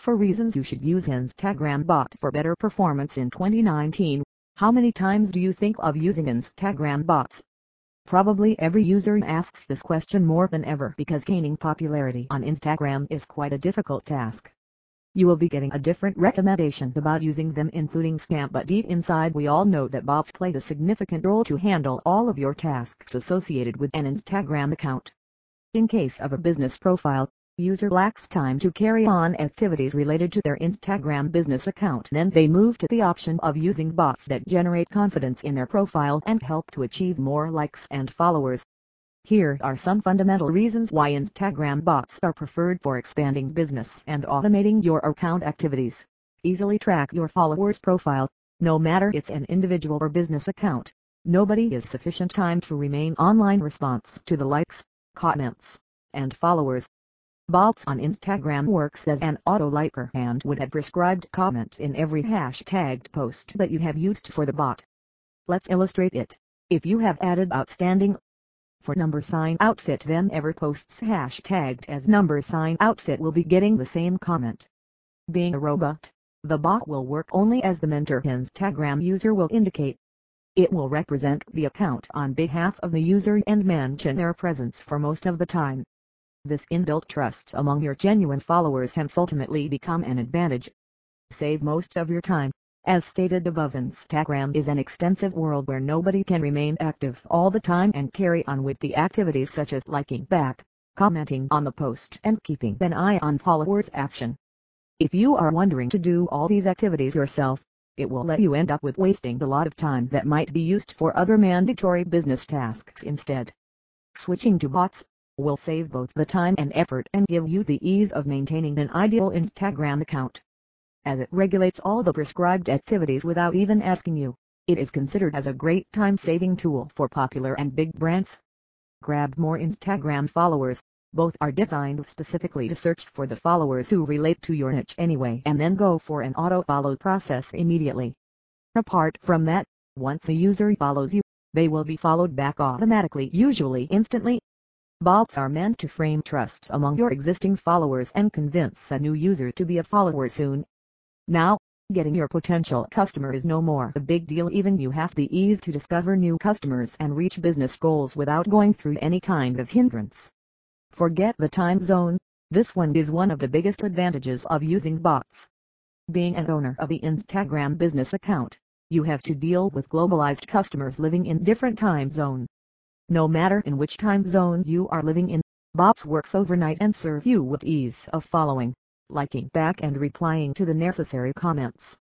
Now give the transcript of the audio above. For reasons you should use Instagram Bot for better performance in 2019. How many times do you think of using Instagram bots? Probably every user asks this question more than ever, because gaining popularity on Instagram is quite a difficult task. You will be getting a different recommendation about using them, including spam, but deep inside we all know that bots play a significant role to handle all of your tasks associated with an Instagram account. In case of a business profile, user lacks time to carry on activities related to their Instagram business account, then they move to the option of using bots that generate confidence in their profile and help to achieve more likes and followers. Here are some fundamental reasons why Instagram bots are preferred for expanding business and automating your account activities. Easily track your followers' profile, no matter it's an individual or business account. Nobody is sufficient time to remain online. Response to the likes, comments, and followers. Bots on Instagram works as an auto-liker and would have prescribed comment in every hashtagged post that you have used for the bot. Let's illustrate it. If you have added outstanding for $outfit, then every posts hashtagged as $outfit will be getting the same comment. Being a robot, the bot will work only as the mentor Instagram user will indicate. It will represent the account on behalf of the user and mention their presence for most of the time. This inbuilt trust among your genuine followers has ultimately become an advantage. Save most of your time. As stated above, Instagram is an extensive world where nobody can remain active all the time and carry on with the activities such as liking back, commenting on the post, and keeping an eye on followers' action. If you are wondering to do all these activities yourself, it will let you end up with wasting a lot of time that might be used for other mandatory business tasks instead. Switching to bots will save both the time and effort and give you the ease of maintaining an ideal Instagram account, as it regulates all the prescribed activities without even asking you. It is considered as a great time-saving tool for popular and big brands. Grab more Instagram followers. Both are designed specifically to search for the followers who relate to your niche anyway, and then go for an auto-follow process immediately. Apart from that, once a user follows you, they will be followed back automatically, usually instantly. Bots are meant to frame trust among your existing followers and convince a new user to be a follower soon. Now, getting your potential customer is no more a big deal. Even you have the ease to discover new customers and reach business goals without going through any kind of hindrance. Forget the time zone. This one is one of the biggest advantages of using bots. Being an owner of the Instagram business account, you have to deal with globalized customers living in different time zones. No matter in which time zone you are living in, bots works overnight and serve you with ease of following, liking back, and replying to the necessary comments.